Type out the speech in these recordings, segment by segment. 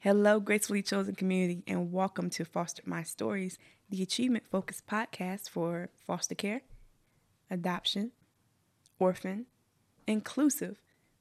Hello, Gracefully Chosen community, and welcome to Foster My Stories, the achievement-focused podcast for foster care, adoption, orphan, inclusive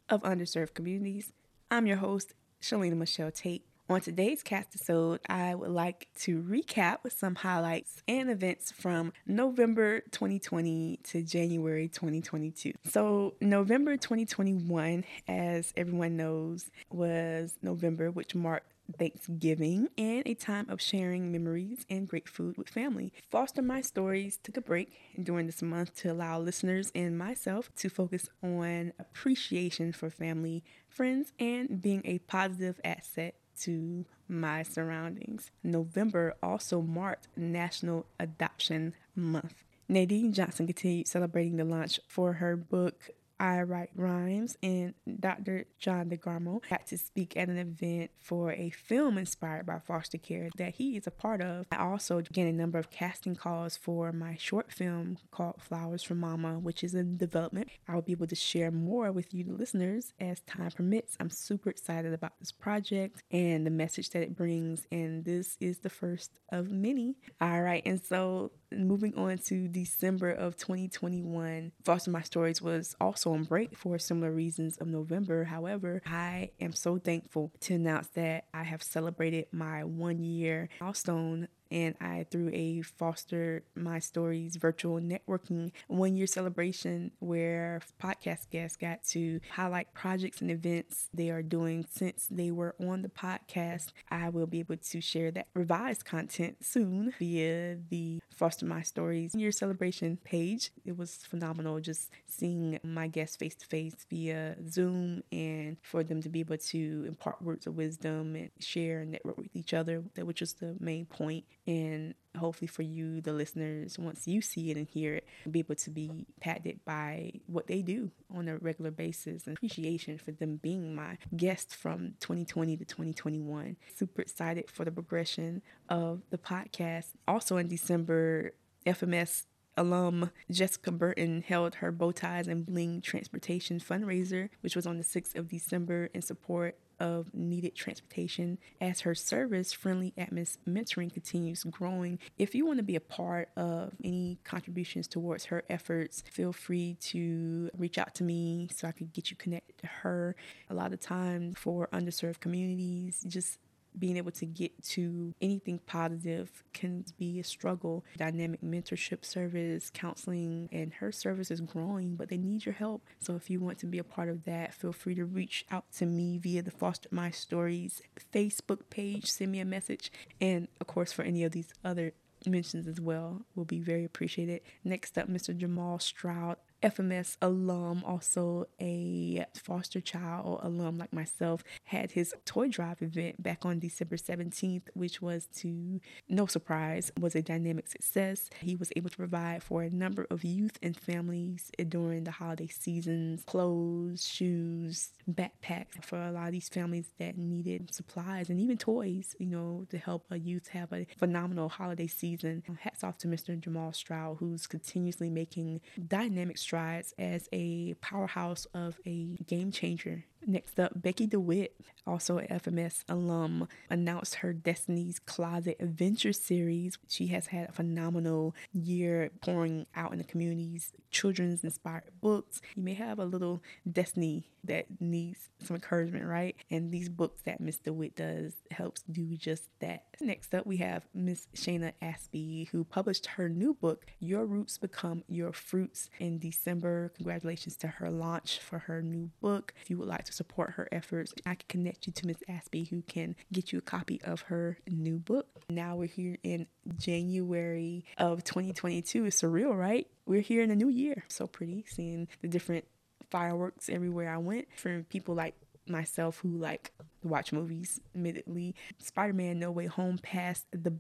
of underserved communities. I'm your host, Shalina Michelle Tate. On today's cast episode, I would like to recap some highlights and events from November 2020 to January 2022. So November 2021, as everyone knows, was November, which marked Thanksgiving and a time of sharing memories and great food with family. Foster My Stories took a break during this month to allow listeners and myself to focus on appreciation for family, friends, and being a positive asset to my surroundings. November also marked National Adoption Month. Nadine Johnson continued celebrating the launch for her book, I Write Rhymes, and Dr. John DeGarmo got to speak at an event for a film inspired by foster care that he is a part of. I also gained a number of casting calls for my short film called Flowers for Mama, which is in development. I will be able to share more with you, the listeners, as time permits. I'm super excited about this project and the message that it brings, and this is the first of many. All right, and so moving on to December of 2021, Foster My Stories was also on break for similar reasons of November. However, I am so thankful to announce that I have celebrated my 1-year milestone, and I threw a Foster My Stories virtual networking 1-year celebration where podcast guests got to highlight projects and events they are doing since they were on the podcast. I will be able to share that revised content soon via the Foster My Stories year celebration page. It was phenomenal just seeing my guests face to face via Zoom, and for them to be able to impart words of wisdom and share and network with each other, which was the main point. And hopefully for you, the listeners, once you see it and hear it, be able to be impacted by what they do on a regular basis, and appreciation for them being my guest from 2020 to 2021. Super excited for the progression of the podcast. Also in December, FMS alum Jessica Burton held her Bowties and Bling Transportation fundraiser, which was on the 6th of December in support of needed transportation. As her service, Friendly Atmos Mentoring, continues growing. If you want to be a part of any contributions towards her efforts, feel free to reach out to me so I can get you connected to her. A lot of times for underserved communities, just being able to get to anything positive can be a struggle. Dynamic mentorship service, counseling, and her service is growing, but they need your help. So if you want to be a part of that, feel free to reach out to me via the Foster My Stories Facebook page. Send me a message. And of course, for any of these other mentions as well, will be very appreciated. Next up, Mr. Jamal Stroud, FMS alum, also a foster child alum like myself, had his toy drive event back on December 17th, which was, to no surprise, was a dynamic success. He was able to provide for a number of youth and families during the holiday seasons, clothes, shoes, backpacks for a lot of these families that needed supplies and even toys, you know, to help a youth have a phenomenal holiday season. Hats off to Mr. Jamal Stroud, who's continuously making dynamic strides as a powerhouse of a game changer. Next up, Becky DeWitt, also an FMS alum, announced her Destiny's Closet Adventure series. She has had a phenomenal year pouring out in the community's children's inspired books. You may have a little Destiny that needs some encouragement, right? And these books that Miss DeWitt does helps do just that. Next up, we have Miss Shayna Aspie, who published her new book, Your Roots Become Your Fruits, in December. Congratulations to her launch for her new book. If you would like to support her efforts, I can connect you to Miss Aspie, who can get you a copy of her new book. Now we're here in January of 2022. It's surreal, right? We're here in a new year. So pretty, seeing the different fireworks everywhere I went. For people like myself who like to watch movies, admittedly, Spider-Man No Way Home passed the $1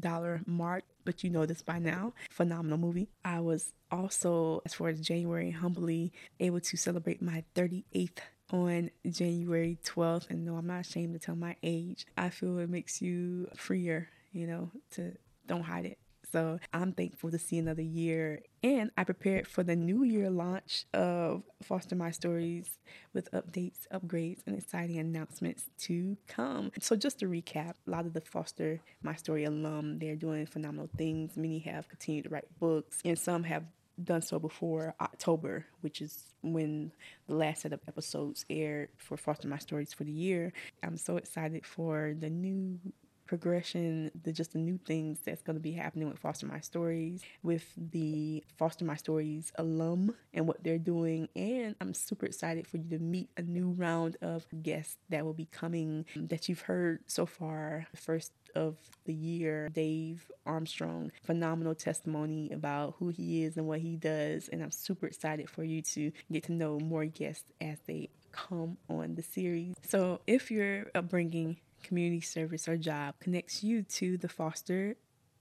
billion mark, but you know this by now. Phenomenal movie. I was also, as far as January, humbly able to celebrate my 38th on January 12th. And no, I'm not ashamed to tell my age. I feel it makes you freer, you know, to don't hide it. So I'm thankful to see another year. And I prepared for the new year launch of Foster My Stories with updates, upgrades, and exciting announcements to come. So just to recap, a lot of the Foster My Story alum, they're doing phenomenal things. Many have continued to write books, and some have done so before October, which is when the last set of episodes aired for Foster My Stories for the year. I'm so excited for the new progression, just the new things that's going to be happening with Foster My Stories, with the Foster My Stories alum and what they're doing. And I'm super excited for you to meet a new round of guests that will be coming that you've heard so far. First of the year, Dave Armstrong, phenomenal testimony about who he is and what he does. And I'm super excited for you to get to know more guests as they come on the series. So if you're upbringing, community service, or job connects you to the foster,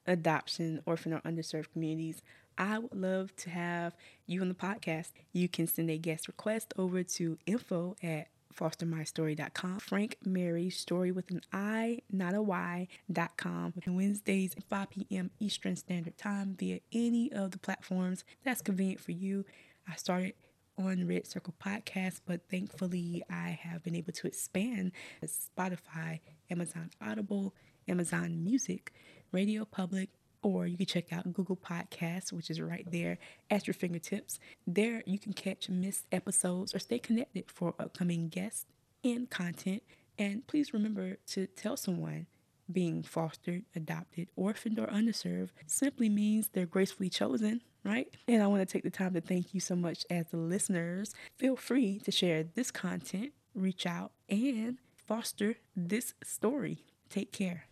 adoption, orphan, or underserved communities, I would love to have you on the podcast. You can send a guest request over to info@FosterMyStory.com. Frank Mary's story with an I, not a Y.com. Wednesdays at 5 p.m. Eastern Standard Time via any of the platforms that's convenient for you. I started on Red Circle Podcast, but thankfully I have been able to expand to Spotify, Amazon Audible, Amazon Music, Radio Public, or you can check out Google Podcasts, which is right there at your fingertips. There you can catch missed episodes or stay connected for upcoming guests and content. And please remember to tell someone being fostered, adopted, orphaned, or underserved simply means they're gracefully chosen, right? And I want to take the time to thank you so much as the listeners. Feel free to share this content, reach out, and foster this story. Take care.